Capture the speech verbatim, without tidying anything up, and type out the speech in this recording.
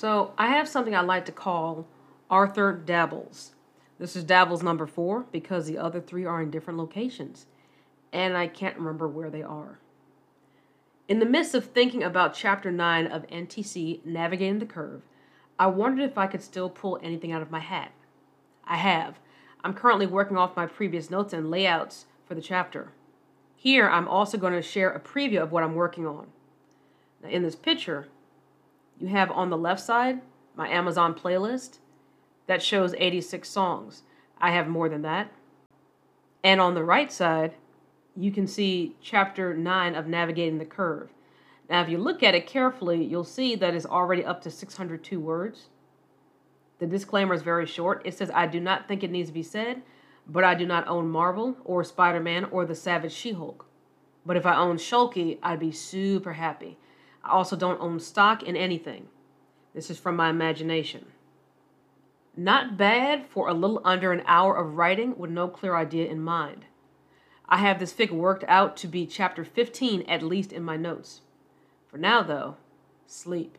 So I have something I like to call Arthur Dabbles. This is Dabbles number four because the other three are in different locations and I can't remember where they are. In the midst of thinking about chapter nine of N T C, Navigating the Curve, I wondered if I could still pull anything out of my hat. I have. I'm currently working off my previous notes and layouts for the chapter. Here I'm also going to share a preview of what I'm working on. Now, in this picture, you have on the left side my Amazon playlist that shows eighty-six songs. I have more than that. And on the right side, you can see chapter nine of Navigating the Curve. Now, if you look at it carefully, you'll see that it's already up to six hundred two words. The disclaimer is very short. It says, "I do not think it needs to be said, but I do not own Marvel or Spider-Man or the Savage She-Hulk. But if I owned Shulky, I'd be super happy. I also don't own stock in anything. This is from my imagination." Not bad for a little under an hour of writing with no clear idea in mind. I have this fic worked out to be chapter fifteen, at least in my notes. For now, though, sleep.